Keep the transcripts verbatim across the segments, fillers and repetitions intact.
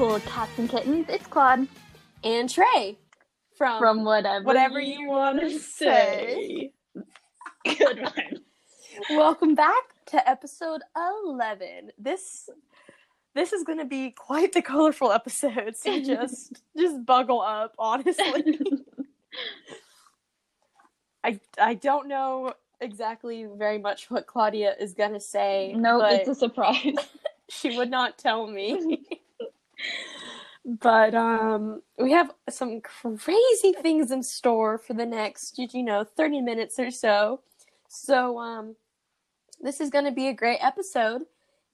cool cats and kittens. It's Claude and Trey from, from whatever, whatever you, you want to say. say. Good one. Welcome back to episode eleven. This this is going to be quite the colorful episode. So just just buckle up, honestly. I I don't know exactly very much what Claudia is going to say. No, it's a surprise. She would not tell me. But um, we have some crazy things in store for the next, you know, thirty minutes or so. So um, this is going to be a great episode.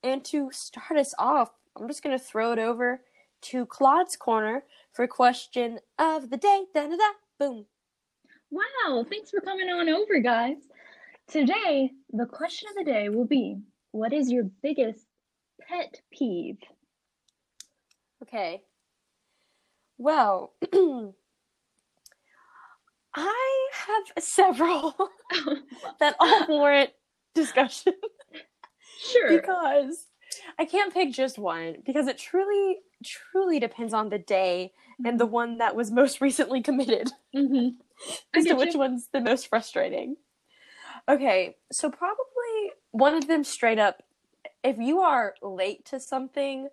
And to start us off, I'm just going to throw it over to Claude's Corner for question of the day. Da-da-da, boom. Wow, thanks for coming on over, guys. Today, the question of the day will be, what is your biggest pet peeve? Okay. Well, I have several that all warrant discussion. Sure. Because I can't pick just one, because it truly, truly depends on the day and the one that was most recently committed. Mm-hmm. As to which you. one's the most frustrating. Okay, so probably one of them straight up, if you are late to something,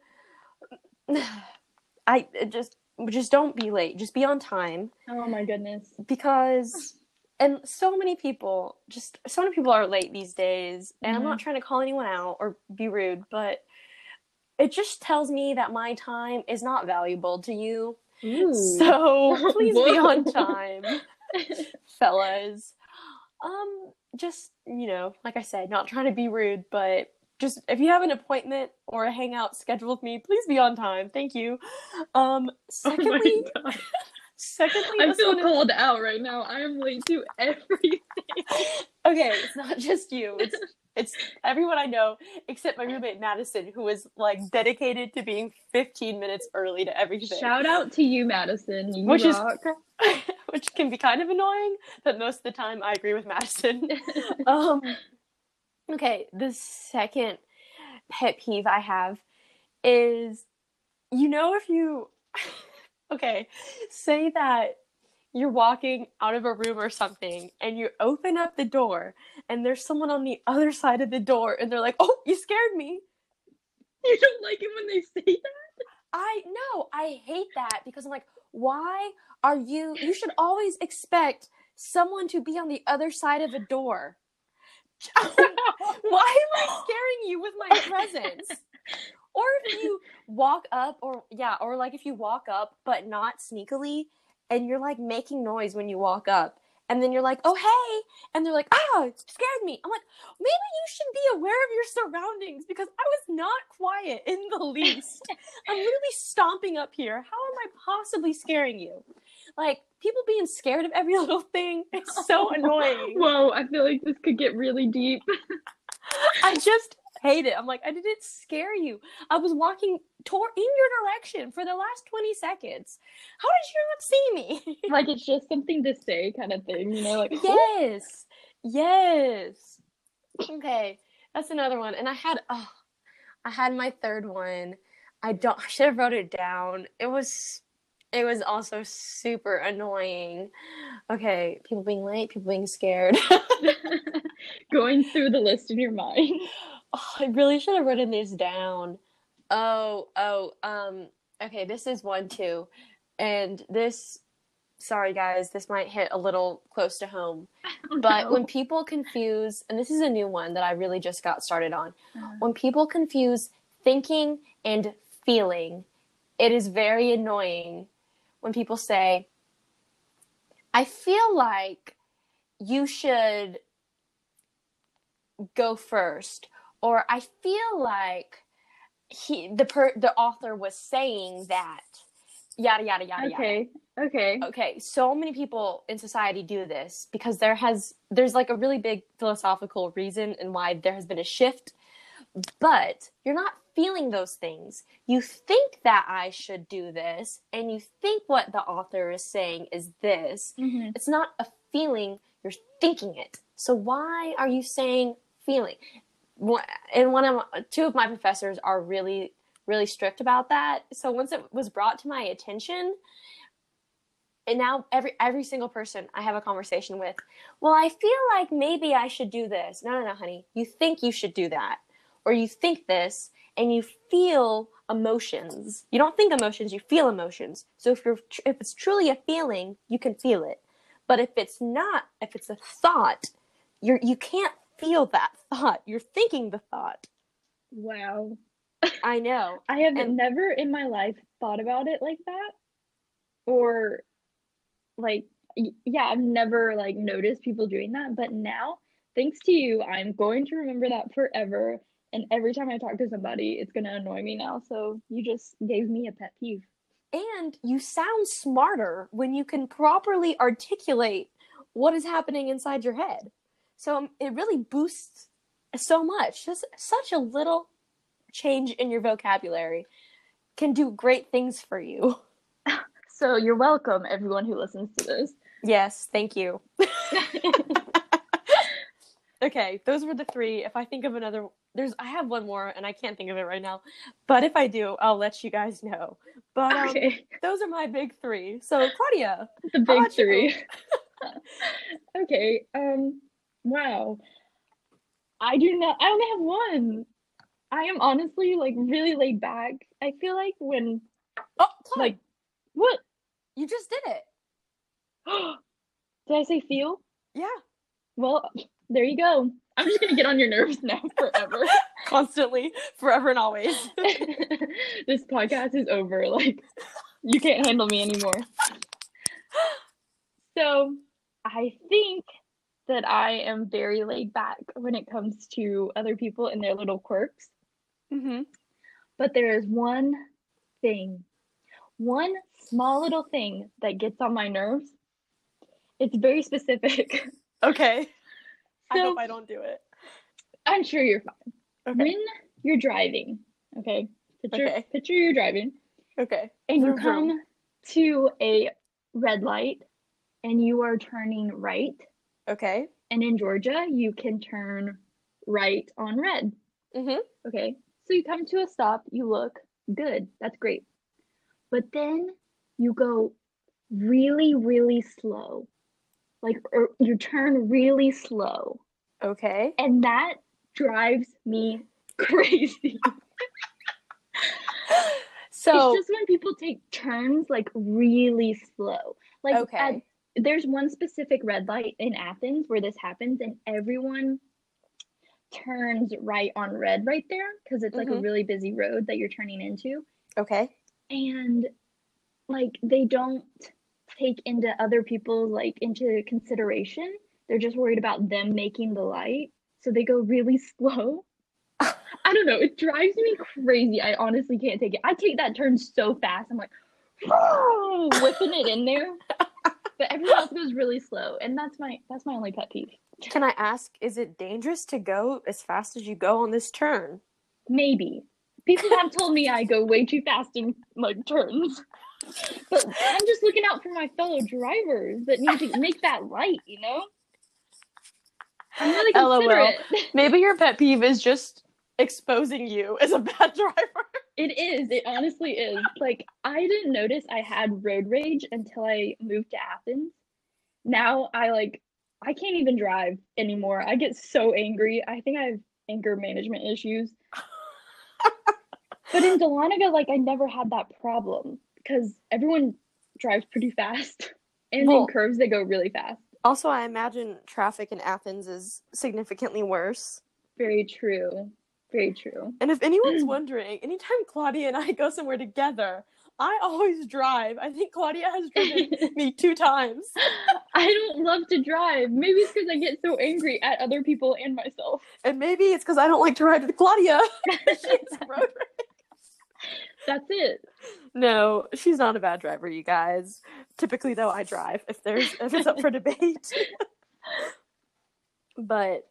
I just just don't be late. Just be on time. Oh my goodness. Because, and so many people, just so many people are late these days, and mm-hmm. I'm not trying to call anyone out or be rude, but it just tells me that my time is not valuable to you. Ooh. So please be on time, fellas. Um, just, you know, like I said, not trying to be rude, but just if you have an appointment or a hangout scheduled with me, please be on time. Thank you. Um, secondly, oh secondly, I feel called is... out right now. I am late to everything. Okay, it's not just you. It's It's everyone I know, except my roommate, Madison, who was, like, dedicated to being fifteen minutes early to everything. Shout out to you, Madison. You which rock. is, which can be kind of annoying, but most of the time I agree with Madison. um, okay, the second pet peeve I have is, you know, if you, okay, say that you're walking out of a room or something, and you open up the door, and there's someone on the other side of the door, and they're like, oh, you scared me. You don't like it when they say that? I, no, I hate that, because I'm like, why are you, you should always expect someone to be on the other side of a door. Why am I scaring you with my presence? Or if you walk up, or, yeah, or like if you walk up, but not sneakily, and you're, like, making noise when you walk up. And then you're like, oh, hey. And they're like, oh, it scared me. I'm like, maybe you should be aware of your surroundings, because I was not quiet in the least. I'm literally stomping up here. How am I possibly scaring you? Like, people being scared of every little thing is so annoying. Whoa, I feel like this could get really deep. I just hate it. I'm like, I didn't scare you. I was walking toward in your direction for the last twenty seconds. How did you not see me? Like, it's just something to say kind of thing, you know? Like, yes, whoop. Yes. Okay, that's another one. And I had, oh, I had my third one. I don't. I should have wrote it down. It was, it was also super annoying. Okay, people being late, people being scared. Going through the list in your mind. Oh, I really should have written these down. Oh, oh, um, okay, this is one, too. And this, sorry, guys, this might hit a little close to home. But know. when people confuse, and this is a new one that I really just got started on. Uh-huh. When people confuse thinking and feeling, it is very annoying when people say, I feel like you should go first. Or I feel like he the per, the author was saying that, yada, yada, yada, yada. Okay, okay. Okay, so many people in society do this because there has, there's like a really big philosophical reason and why there has been a shift. But you're not feeling those things. You think that I should do this, and you think what the author is saying is this. Mm-hmm. It's not a feeling, you're thinking it. So why are you saying feeling? And one of my, two of my professors are really really strict about that. So once it was brought to my attention, and now every every single person I have a conversation with, well, I feel like maybe I should do this. No, no, no, honey. You think you should do that, or you think this, and you feel emotions. You don't think emotions, you feel emotions. So if you're if it's truly a feeling, you can feel it. But if it's not, if it's a thought, you you can't feel that thought. You're thinking the thought. Wow. I know. I have and, never in my life thought about it like that. Or like, yeah, I've never like noticed people doing that. But now, thanks to you, I'm going to remember that forever. And every time I talk to somebody, it's going to annoy me now. So you just gave me a pet peeve. And you sound smarter when you can properly articulate what is happening inside your head. So it really boosts so much. Just such a little change in your vocabulary can do great things for you. So you're welcome, everyone who listens to this. Yes, thank you. Okay, those were the three. If I think of another, there's I have one more, and I can't think of it right now. But if I do, I'll let you guys know. But um, okay. Those are my big three. So, Claudia. The big three. Okay. Um. Wow. I do not, I only have one. I am honestly, like, really laid back. I feel like when, oh, Claudia, like, what? You just did it. Did I say feel? Yeah. Well, there you go. I'm just gonna get on your nerves now forever. Constantly, forever and always. This podcast is over. Like, you can't handle me anymore. So I think that I am very laid back when it comes to other people and their little quirks. Mm-hmm. But there is one thing, one small little thing that gets on my nerves. It's very specific. Okay. So, I hope I don't do it. I'm sure you're fine. Okay. When you're driving, okay? Picture, okay. picture you're driving. Okay. And you come room. to a red light and you are turning right. Okay. And in Georgia, you can turn right on red. Mm-hmm. Okay. So you come to a stop, you look, good, that's great. But then you go really, really slow. Like, or you turn really slow. Okay. And that drives me crazy. So it's just when people take turns, like, really slow. Like, okay. At, there's one specific red light in Athens where this happens, and everyone turns right on red right there because it's, mm-hmm. like, a really busy road that you're turning into. Okay. And, like, they don't take into other people, like, into consideration. They're just worried about them making the light, so they go really slow. I don't know, it drives me crazy. I honestly can't take it. I take that turn so fast, I'm like, whoa, whipping it in there. But everyone else goes really slow, and that's my that's my only pet peeve. Can I ask, is it dangerous to go as fast as you go on this turn? Maybe. People have told me I go way too fast in, like, turns. But I'm just looking out for my fellow drivers that need to make that light, you know? I'm really considerate. L O L. Maybe your pet peeve is just exposing you as a bad driver. It is. It honestly is. Like, I didn't notice I had road rage until I moved to Athens. Now I, like, I can't even drive anymore. I get so angry. I think I have anger management issues. But in Dahlonega, like, I never had that problem. Because everyone drives pretty fast. And well, in curves, they go really fast. Also, I imagine traffic in Athens is significantly worse. Very true. Very true. And if anyone's wondering, anytime Claudia and I go somewhere together, I always drive. I think Claudia has driven me two times. I don't love to drive. Maybe it's because I get so angry at other people and myself. And maybe it's because I don't like to ride with Claudia. She's road rage. That's it. No, she's not a bad driver, you guys. Typically, though, I drive if there's if it's up for debate. But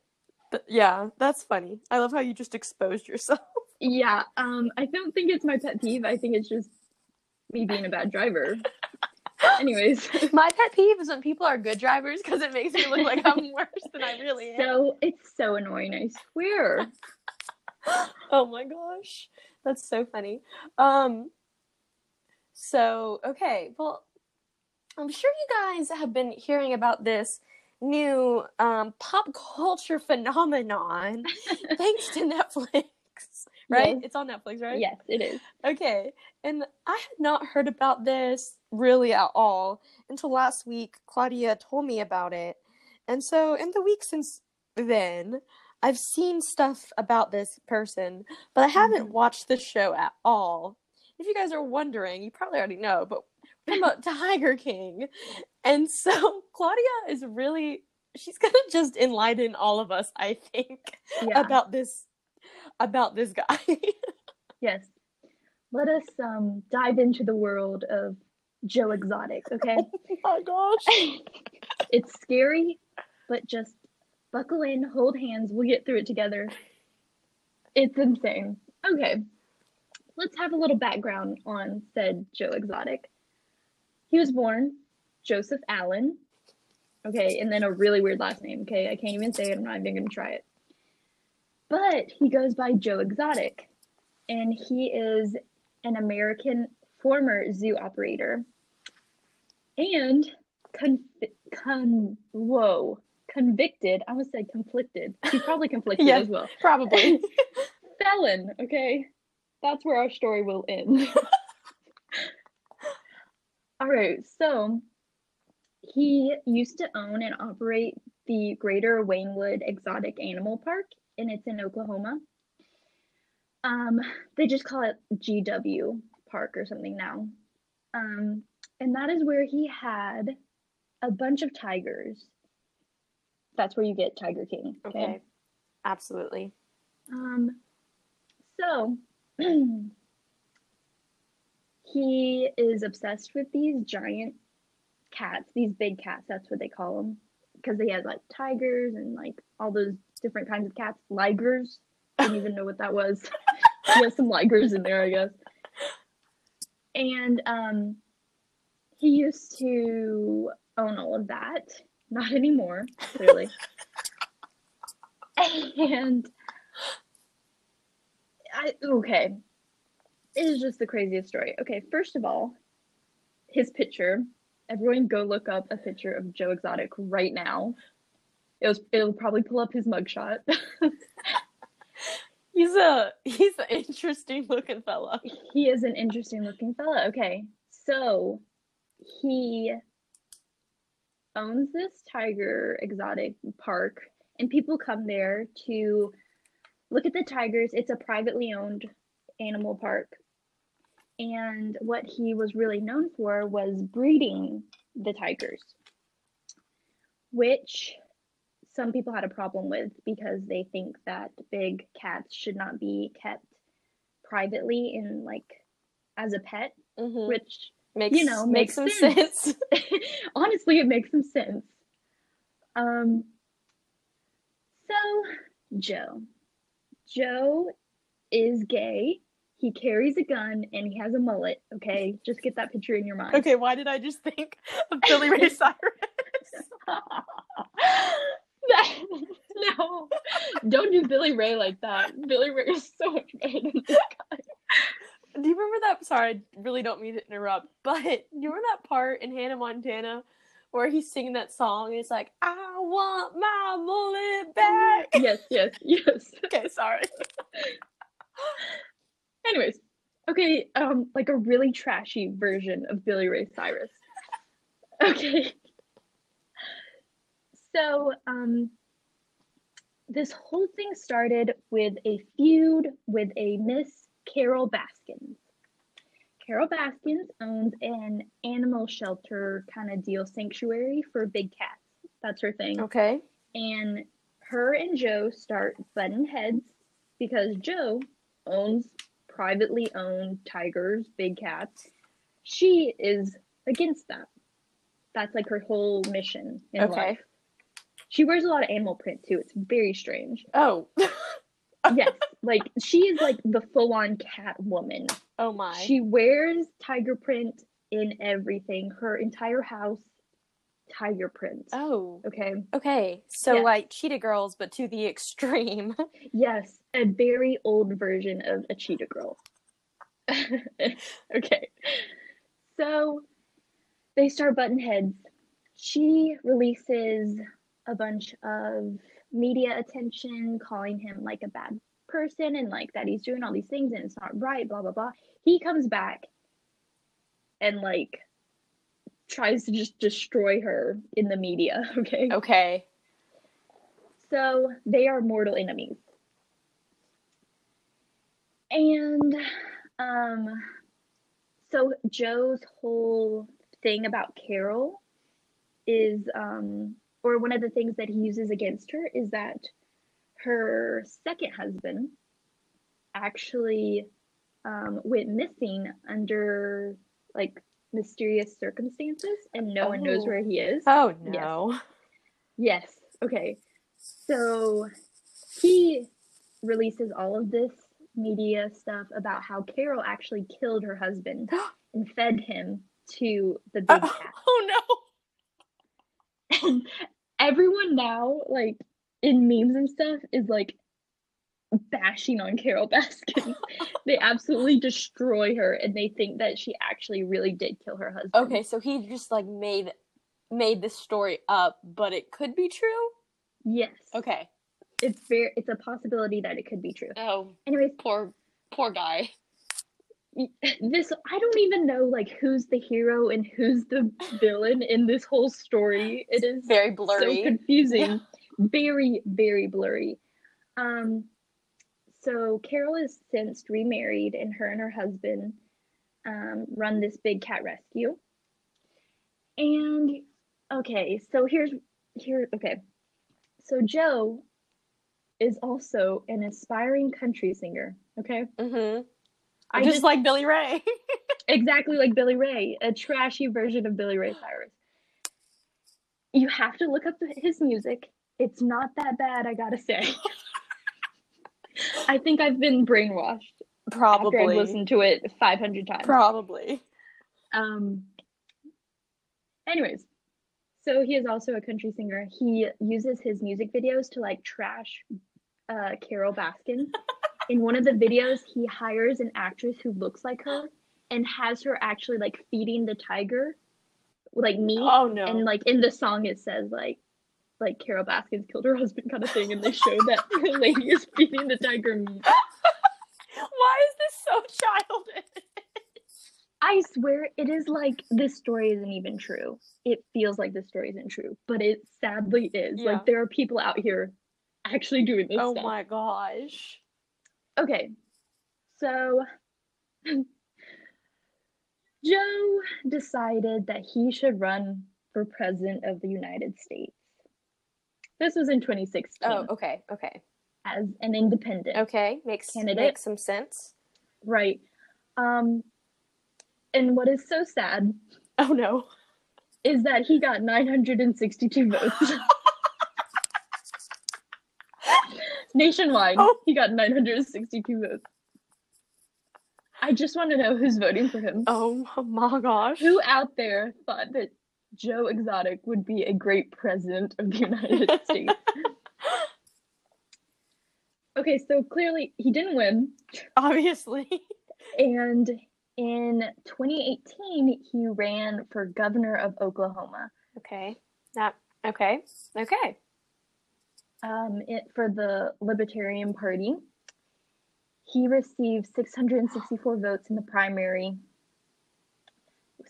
th- yeah, that's funny. I love how you just exposed yourself. Yeah, um, I don't think it's my pet peeve. I think it's just me being a bad driver. Anyways, my pet peeve is when people are good drivers because it makes me look like I'm worse than I really am. So it's so annoying. I swear. Oh my gosh, that's so funny. Um, so, okay, well, I'm sure you guys have been hearing about this new um, pop culture phenomenon thanks to Netflix. Right? Yes. It's on Netflix, right? Yes, it is. Okay. And I had not heard about this really at all until last week. Claudia told me about it. And so in the week since then, I've seen stuff about this person, but I haven't mm-hmm. watched the show at all. If you guys are wondering, you probably already know, but we're talking about Tiger King. And so Claudia is really, she's going to just enlighten all of us, I think, yeah. about this about this guy. Yes. Let us um, dive into the world of Joe Exotic, okay? Oh my gosh. It's scary, but just buckle in, hold hands, we'll get through it together. It's insane. Okay. Let's have a little background on said Joe Exotic. He was born Joseph Allen, okay, and then a really weird last name, okay? I can't even say it. I'm not even going to try it. But he goes by Joe Exotic, and he is an American former zoo operator and con- con- whoa, convicted. I almost said conflicted. He's probably conflicted yes, as well. Probably. Felon, okay? That's where our story will end. All right, so he used to own and operate the Greater Wynnewood Exotic Animal Park. And it's in Oklahoma. Um, they just call it G W Park or something now. Um, and that is where he had a bunch of tigers. That's where you get Tiger King. Okay. okay. Absolutely. Um, so he is obsessed with these giant cats, these big cats, that's what they call them. Because they had like tigers and like all those different kinds of cats. Ligers. I didn't even know what that was. He has some ligers in there, I guess. And um, he used to own all of that. Not anymore, clearly. and I okay. It is just the craziest story. Okay, first of all, his picture. Everyone go look up a picture of Joe Exotic right now. It was, it'll probably pull up his mugshot. he's a he's an interesting looking fella. He is an interesting looking fella. Okay, so he owns this Tiger Exotic Park, and people come there to look at the tigers. It's a privately owned animal park. And what he was really known for was breeding the tigers, which some people had a problem with because they think that big cats should not be kept privately in like as a pet, mm-hmm. which makes you know makes, makes some sense. sense. Honestly, it makes some sense. Um. So Joe, Joe is gay. He carries a gun, and he has a mullet, okay? Just get that picture in your mind. Okay, why did I just think of Billy Ray Cyrus? No, don't do Billy Ray like that. Billy Ray is so much better than this guy. Do you remember that? Sorry, I really don't mean to interrupt, but you remember that part in Hannah Montana where he's singing that song, and it's like, I want my mullet back. Yes, yes, yes. Okay, sorry. Anyways, okay, um, like a really trashy version of Billy Ray Cyrus. Okay. So, um, this whole thing started with a feud with a Miss Carole Baskin. Carole Baskin owns an animal shelter kind of deal sanctuary for big cats. That's her thing. Okay. And her and Joe start butting heads because Joe owns privately owned tigers, big cats. She is against that. That's like her whole mission in okay. life. She wears a lot of animal print too. It's very strange. Oh. Yes. Like she is like the full-on cat woman. Oh my. She wears tiger print in everything. Her entire house tiger print. Oh. Okay. Okay. So, yeah. Like Cheetah Girls, but to the extreme. Yes. A very old version of a Cheetah Girl. Okay. So, they start butting heads. She releases a bunch of media attention, calling him, like, a bad person and, like, that he's doing all these things and it's not right, blah, blah, blah. He comes back and, like, tries to just destroy her in the media, okay? Okay. So, they are mortal enemies. And, um, so Joe's whole thing about Carole is, um, or one of the things that he uses against her is that her second husband actually um, went missing under, like, mysterious circumstances, and no oh. one knows where he is. Oh, no. Yes. yes. Okay. So he releases all of this media stuff about how Carole actually killed her husband and fed him to the big oh, cat. Oh, no. And everyone now, like, in memes and stuff is, like, bashing on Carole Baskin. They absolutely destroy her, and they think that she actually really did kill her husband. Okay, so he just, like, made made this story up, but it could be true? Yes. Okay. It's very, it's a possibility that it could be true. Oh. Anyways. Poor, poor guy. This, I don't even know, like, who's the hero and who's the villain in this whole story. It is very blurry. So confusing. Yeah. Very, very blurry. Um, so Carole is since remarried, and her and her husband um, run this big cat rescue. And okay, so here's here. Okay, so Joe is also an aspiring country singer. Okay, mm-hmm. I just, just like Billy Ray. Exactly like Billy Ray, a trashy version of Billy Ray Cyrus. You have to look up his music. It's not that bad, I gotta say. I think I've been brainwashed. Probably. After I've listened to it five hundred times. Probably. Um. Anyways, so he is also a country singer. He uses his music videos to, like, trash uh, Carole Baskin. In one of the videos, he hires an actress who looks like her and has her actually, like, feeding the tiger, like, meat. Oh, no. And, like, in the song it says, like, like Carole Baskin's killed her husband kind of thing, and they show that the lady is feeding the tiger meat. Why is this so childish? I swear it is, like, this story isn't even true. It feels like this story isn't true, but it sadly is. Yeah. Like, there are people out here actually doing this oh stuff. Oh my gosh. Okay, so Joe decided that he should run for president of the United States. This was in twenty sixteen. Oh, okay, okay. As an independent okay, makes, candidate. Okay, makes some sense. Right. Um, and what is so sad... Oh, no. ...is that he got nine hundred sixty-two votes. Nationwide, oh. He got nine hundred sixty-two votes. I just want to know who's voting for him. Oh, my gosh. Who out there thought that Joe Exotic would be a great president of the United States. Okay, so clearly he didn't win. Obviously. And in twenty eighteen, he ran for governor of Oklahoma. Okay. That okay. Okay. Um, it, for the Libertarian Party. He received six hundred sixty-four votes in the primary.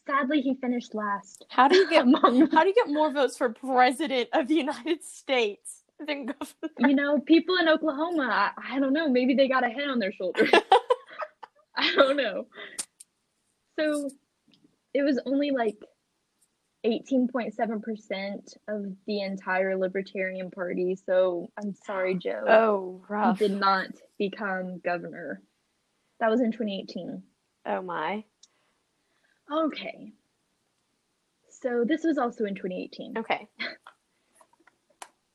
Sadly, he finished last. How do you get among, how do you get more votes for president of the United States than governor? You know, people in Oklahoma, I, I don't know, maybe they got a head on their shoulders. I don't know. So it was only like eighteen point seven percent of the entire Libertarian Party. So I'm sorry, Joe. Oh, rough. He did not become governor. That was in twenty eighteen. Oh, my. Okay, so this was also in twenty eighteen. Okay.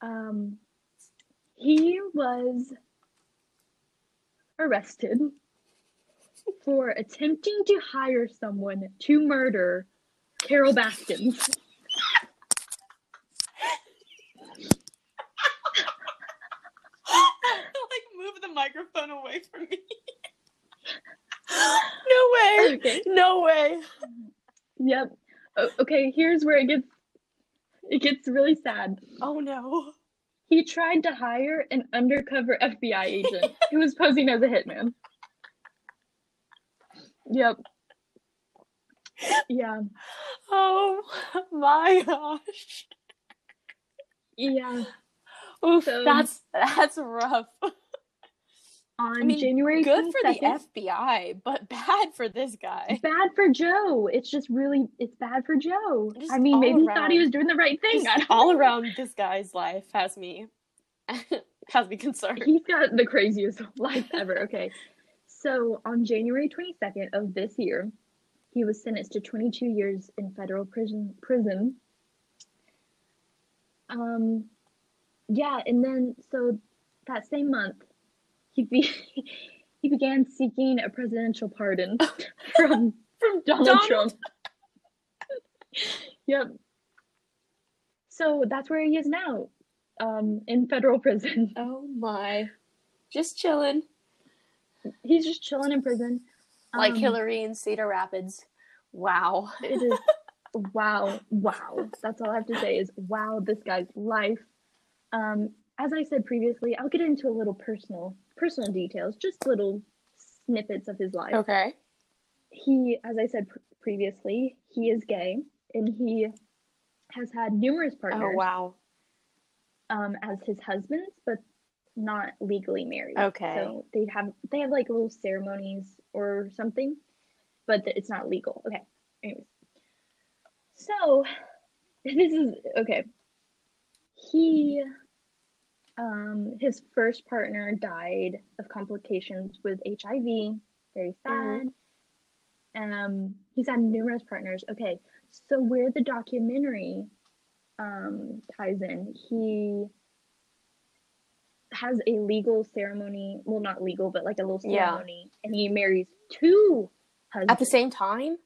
um, he was arrested for attempting to hire someone to murder Carole Baskin. microphone away from me. No way. Okay. No way. Yep. Okay, here's where it gets it gets really sad. Oh no. He tried to hire an undercover F B I agent who was posing as a hitman. Yep. Yeah. Oh my gosh. Yeah. Oof, so, that's that's rough. On I mean, January good for the F B I, but bad for this guy. Bad for Joe. It's just really, it's bad for Joe. Just I mean, maybe around, he thought he was doing the right thing. All know. around, this guy's life has me, has me concerned. He's got the craziest life ever. Okay. So on January twenty-second of this year, he was sentenced to twenty-two years in federal prison. prison. Um, yeah, and then, so that same month, He be- he began seeking a presidential pardon from from Donald, Donald Trump. Yep. So that's where he is now, um, in federal prison. Oh my! Just chilling. He's just chilling in prison, like um, Hillary in Cedar Rapids. Wow. It is. Wow. Wow. That's all I have to say is wow. This guy's life. Um, as I said previously, I'll get into a little personal. Personal details, just little snippets of his life. Okay. He, as I said pr- previously, he is gay, and he has had numerous partners. Oh, wow. Um, as his husbands, but not legally married. Okay. So they have, they have like little ceremonies or something, but th- it's not legal. Okay. Anyways. So, this is, okay. He... Um, his first partner died of complications with H I V. Very sad. Um, he's had numerous partners. Okay, so where the documentary um, ties in, he has a legal ceremony. Well, not legal, but like a little ceremony. Yeah. And he marries two husbands. At the same time?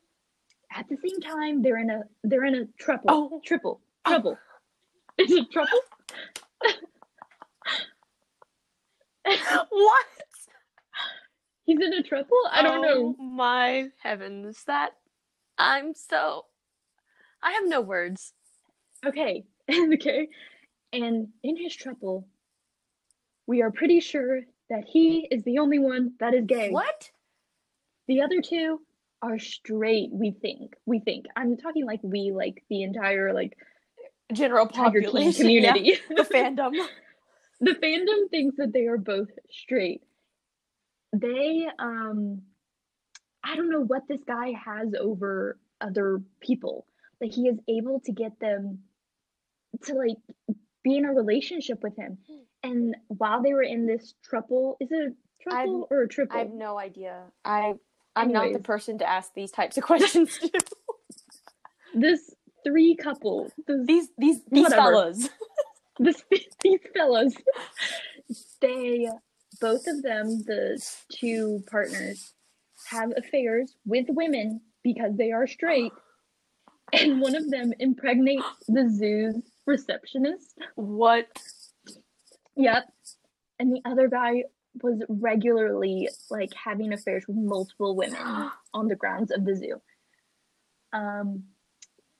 At the same time, they're in a they're in a triple. Oh. Triple. Trouble. Oh. Is it trouble? What? He's in a triple? I don't oh, know. My heavens, that I'm so I have no words. Okay. Okay. And in his triple, we are pretty sure that he is the only one that is gay. What? The other two are straight, we think. We think. I'm talking like we, like the entire like general population community. Yeah. The fandom. The fandom thinks that they are both straight. They, um, I don't know what this guy has over other people. Like, he is able to get them to, like, be in a relationship with him. And while they were in this triple, is it a triple I've, or a triple? I have no idea. I, I'm Anyways. not the person to ask these types of questions to. This three couple. This, these, these, these fellas. This, these fellows, they, both of them, the two partners, have affairs with women because they are straight, and one of them impregnates the zoo's receptionist. What? Yep. And the other guy was regularly, like, having affairs with multiple women on the grounds of the zoo. Um...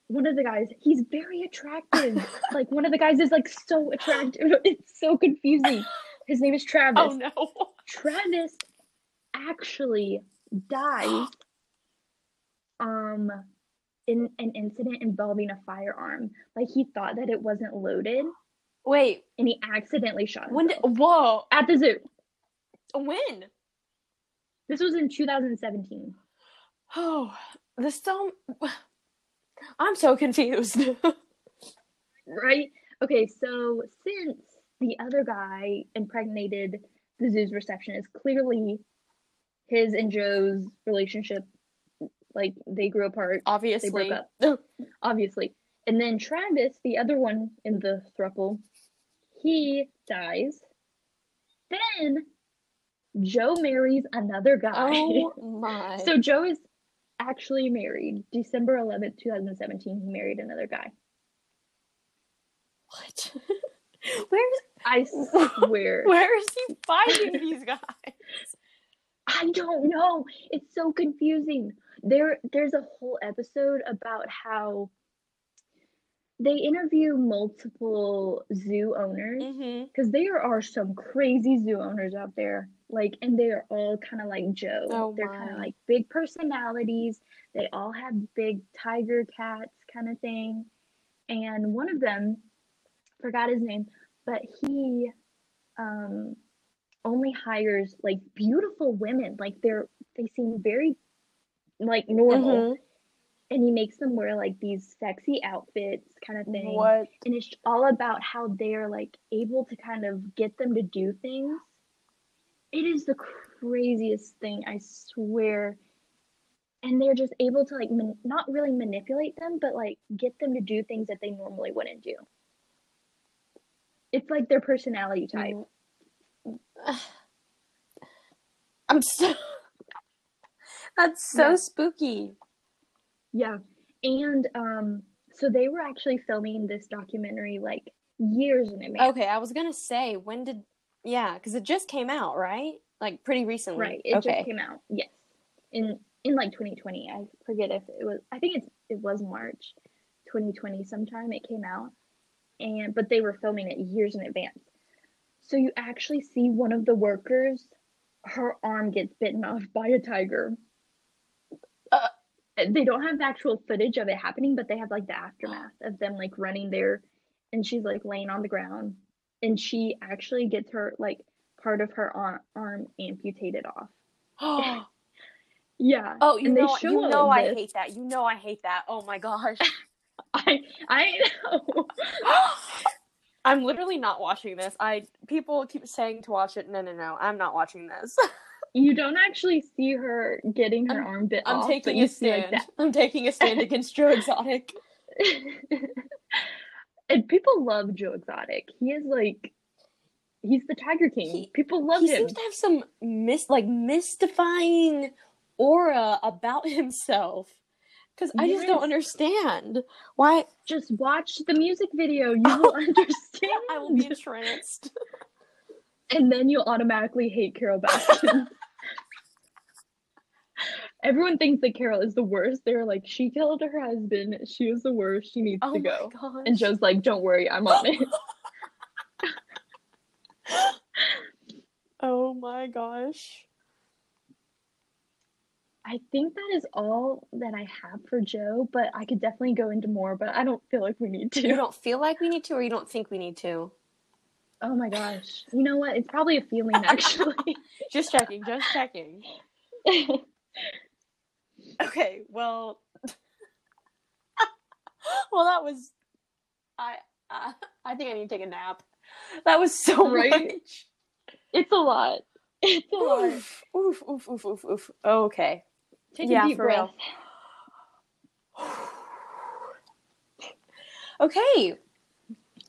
One of the guys, he's very attractive. Like, one of the guys is, like, so attractive. It's so confusing. His name is Travis. Oh, no. Travis actually died um, in an incident involving a firearm. Like, he thought that it wasn't loaded. Wait. And he accidentally shot himself. When did, whoa. At the zoo. When? This was in two thousand seventeen. Oh, this don't... I'm so confused. Right? Okay, so since the other guy impregnated the zoo's receptionist, clearly his and Joe's relationship, like, they grew apart. Obviously. They broke up. Obviously. And then Travis, the other one in the throuple, he dies. Then Joe marries another guy. Oh, my. So Joe is... actually married. December eleventh, twenty seventeen, he married another guy. What? Where's I swear. Where is he finding these guys? I don't know. It's so confusing. There, there's a whole episode about how they interview multiple zoo owners, because mm-hmm. there are some crazy zoo owners out there. Like, and they are all kind of like Joe. Oh, They're kind of like big personalities. They all have big tiger cats kind of thing. And one of them, forgot his name, but he um, only hires like beautiful women. Like they're, they seem very like normal. Mm-hmm. And he makes them wear like these sexy outfits kind of thing. What? And it's all about how they're like able to kind of get them to do things. It is the craziest thing, I swear. And they're just able to like man- not really manipulate them, but like get them to do things that they normally wouldn't do. It's like their personality type. I'm so That's so yeah. spooky. Yeah. And um so they were actually filming this documentary like years in advance. Okay, I was going to say when did Yeah, because it just came out, right? Like, pretty recently. Right, it okay. just came out, yes. In, in like, twenty twenty. I forget if it was... I think it's, it was March twenty twenty sometime it came out. and But they were filming it years in advance. So you actually see one of the workers, her arm gets bitten off by a tiger. Uh, they don't have the actual footage of it happening, but they have, like, the aftermath of them, like, running there. And she's, like, laying on the ground. And she actually gets her, like, part of her arm, arm amputated off. Oh. Yeah. Oh, you and know, they you know I this. hate that. You know I hate that. Oh, my gosh. I I know. I'm literally not watching this. I People keep saying to watch it. No, no, no. I'm not watching this. You don't actually see her getting her I'm, arm bit I'm off. Taking a stand. Like I'm taking a stand against Joe Exotic. And people love Joe Exotic. He is like, he's the Tiger King. He, people love he him. He seems to have some mis- like mystifying aura about himself. Because yes. I just don't understand why. Just watch the music video. You will understand. I will be entranced. And then you'll automatically hate Carole Baskin. Everyone thinks that Carole is the worst. They're like, she killed her husband. She is the worst. She needs oh to go. Gosh. And Joe's like, don't worry, I'm on it. Oh my gosh. I think that is all that I have for Joe, but I could definitely go into more, but I don't feel like we need to. You don't feel like we need to, or you don't think we need to? Oh my gosh. You know what? It's probably a feeling, actually. Just checking, just checking. Okay, well, well, that was, I, I, I think I need to take a nap. That was so right? much. It's a lot. It's a oof, lot. Oof, oof, oof, oof, oof. Okay. Take yeah, a deep for breath. Real. Okay.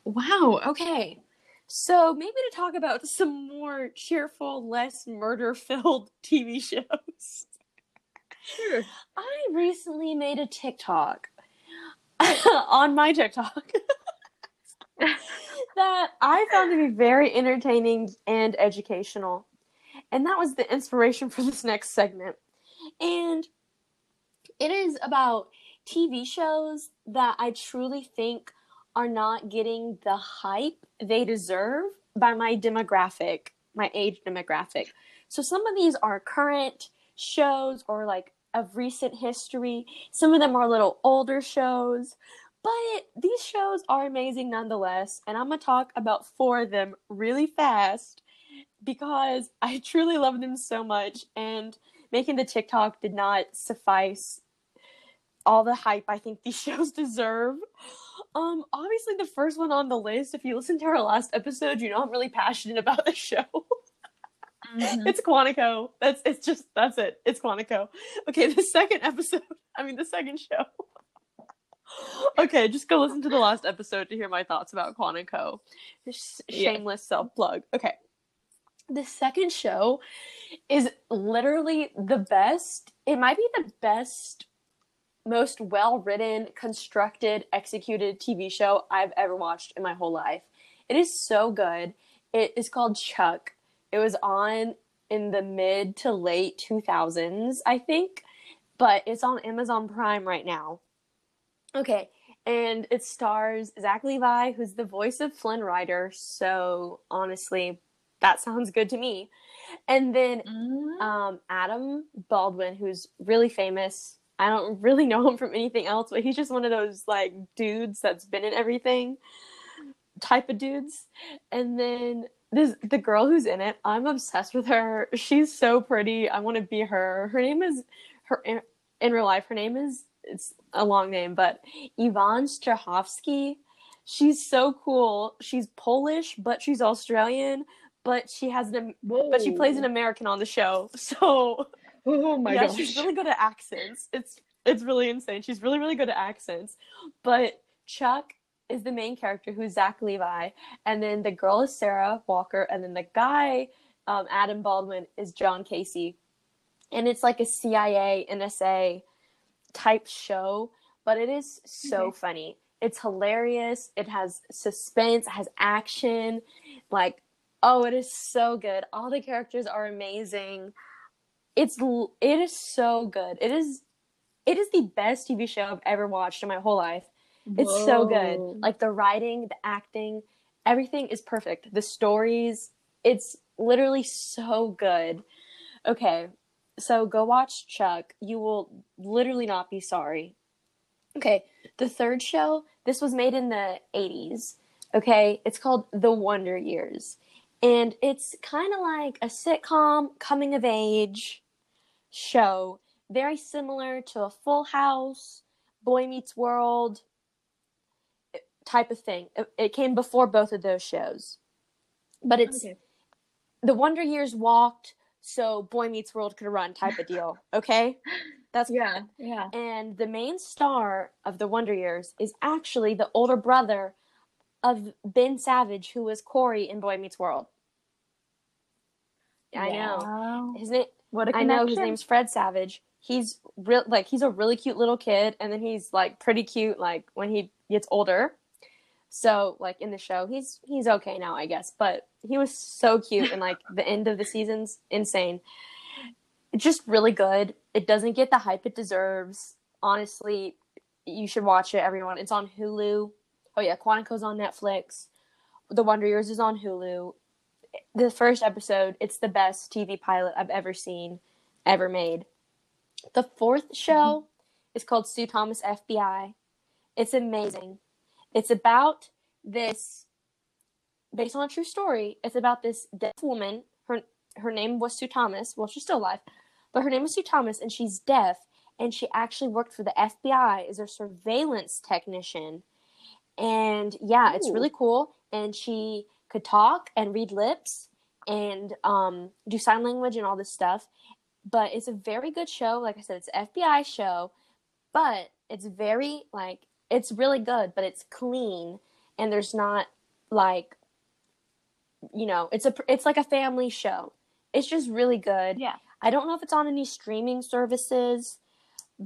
Wow. Okay. So maybe to talk about some more cheerful, less murder-filled T V shows. Sure. I recently made a TikTok on my TikTok that I found to be very entertaining and educational. And that was the inspiration for this next segment. And it is about T V shows that I truly think are not getting the hype they deserve by my demographic, my age demographic. So some of these are current shows or like of recent history. Some of them are a little older shows, but these shows are amazing nonetheless. And I'm going to talk about four of them really fast because I truly love them so much. And making the TikTok did not suffice all the hype I think these shows deserve. Um, obviously the first one on the list, if you listen to our last episode, you know I'm really passionate about the show. Mm-hmm. It's Quantico. That's, it's just, that's it. It's Quantico. Okay, the second episode, I mean the second show. Okay, just go listen to the last episode to hear my thoughts about Quantico. Sh- shameless yeah. self-plug. Okay. The second show is literally the best. It might be the best, most well-written, constructed, executed T V show I've ever watched in my whole life. It is so good. It is called Chuck. It was on in the mid to late two thousands, I think. But it's on Amazon Prime right now. Okay. And it stars Zach Levi, who's the voice of Flynn Rider. So, honestly, that sounds good to me. And then mm-hmm. um, Adam Baldwin, who's really famous. I don't really know him from anything else, but he's just one of those, like, dudes that's been in everything type of dudes. And then this the girl who's in it, I'm obsessed with her. She's so pretty. I want to be her. Her name is, her in, in real life, her name is, it's a long name, but Yvonne Strahovski. She's so cool. She's Polish, but she's Australian, but she has an, Whoa. but she plays an American on the show. So, oh my yeah, gosh. She's really good at accents. It's, it's really insane. She's really, really good at accents. But Chuck is the main character, who's Zach Levi. And then the girl is Sarah Walker. And then the guy, um, Adam Baldwin, is John Casey. And it's like a C I A, N S A type show, but it is so mm-hmm. funny. It's hilarious. It has suspense, it has action. Like, oh, it is so good. All the characters are amazing. It's it is so good. It is it is the best T V show I've ever watched in my whole life. It's Whoa. so good. Like, the writing, the acting, everything is perfect. The stories, it's literally so good. Okay. So go watch Chuck. You will literally not be sorry. Okay, the third show, this was made in the eighties. Okay, it's called The Wonder Years. And it's kind of like a sitcom coming-of-age show. Very similar to a Full House, Boy Meets World type of thing. It came before both of those shows. But it's okay. The Wonder Years walked... so Boy Meets World could run type of deal, okay? That's yeah, fun. yeah. And the main star of The Wonder Years is actually the older brother of Ben Savage, who was Corey in Boy Meets World. I yeah. know. Isn't it? What a connection. I know his name's Fred Savage. He's real, like he's a really cute little kid, and then he's like pretty cute, like when he gets older. So, like, in the show, he's he's okay now, I guess. But he was so cute. And, like, the end of the season's insane. It's just really good. It doesn't get the hype it deserves. Honestly, you should watch it, everyone. It's on Hulu. Oh, yeah, Quantico's on Netflix. The Wonder Years is on Hulu. The first episode, it's the best T V pilot I've ever seen, ever made. The fourth show is called Sue Thomas F B I. It's amazing. It's about this, based on a true story, it's about this deaf woman. Her her name was Sue Thomas. Well, she's still alive, but her name was Sue Thomas, and she's deaf, and she actually worked for the F B I as a surveillance technician. And, yeah, Ooh. it's really cool, and she could talk and read lips and um, do sign language and all this stuff. But it's a very good show. Like I said, it's an F B I show, but it's very, like, it's really good, but it's clean, and there's not, like, you know, it's a it's like a family show. It's just really good. Yeah. I don't know if it's on any streaming services,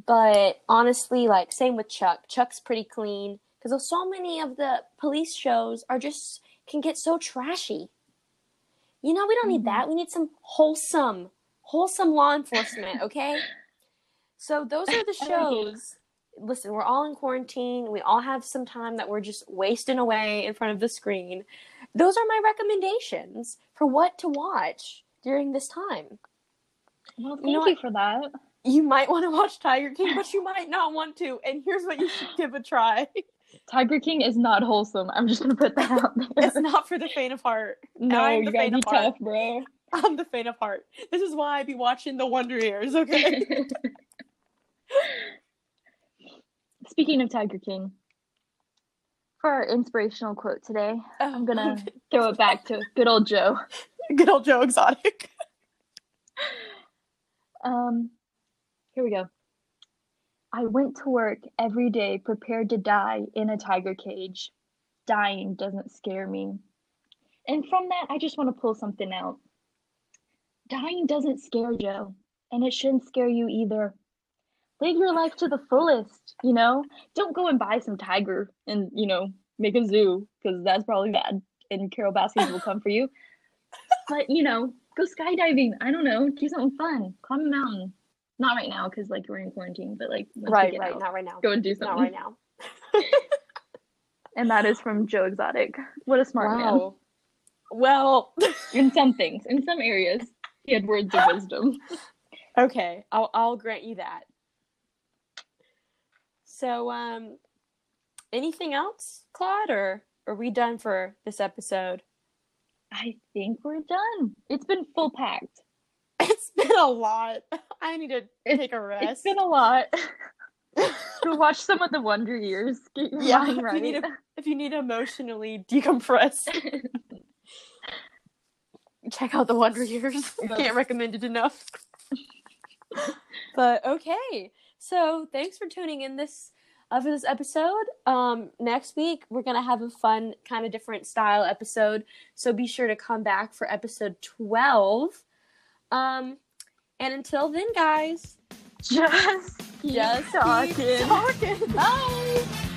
but honestly, like, same with Chuck. Chuck's pretty clean, because so many of the police shows are just, can get so trashy. You know, we don't mm-hmm. need that. We need some wholesome, wholesome law enforcement, okay? So those are the shows. Listen, we're all in quarantine. We all have some time that we're just wasting away in front of the screen. Those are my recommendations for what to watch during this time. Well, thank you, know you for that. You might want to watch Tiger King, but you might not want to. And here's what you should give a try. Tiger King is not wholesome. I'm just going to put that out there. It's not for the faint of heart. No, you gotta be tough, bro. I'm the faint of heart. This is why I be watching The Wonder Years, okay? Speaking of Tiger King, for our inspirational quote today, oh, I'm going to throw it back to good old Joe. Good old Joe Exotic. Um, here we go. I went to work every day prepared to die in a tiger cage. Dying doesn't scare me. And from that, I just want to pull something out. Dying doesn't scare Joe, and it shouldn't scare you either. Live your life to the fullest, you know? Don't go and buy some tiger and, you know, make a zoo, because that's probably bad. and Carole Baskin will come for you. But, you know, go skydiving. I don't know. Do something fun. Climb a mountain. Not right now, because, like, we're in quarantine. But, like, once right, we get right. out, not right now. Go and do something. Not right now. And that is from Joe Exotic. What a smart wow. man. Well. In some things. In some areas, he had words of wisdom. Okay. I'll, I'll grant you that. So, um, anything else, Claude, or are we done for this episode? I think we're done. It's been full packed. It's been a lot. I need to it's, take a rest. It's been a lot. Go watch some of The Wonder Years. Get your yeah, mind right. If you, need a, if you need to emotionally decompress, check out The Wonder Years. I can't recommend it enough. But okay. So thanks for tuning in this uh, for this episode. Um, next week, we're going to have a fun, kind of different style episode. So be sure to come back for episode twelve. Um, and until then, guys, just keep just talking. Keep talking. Bye.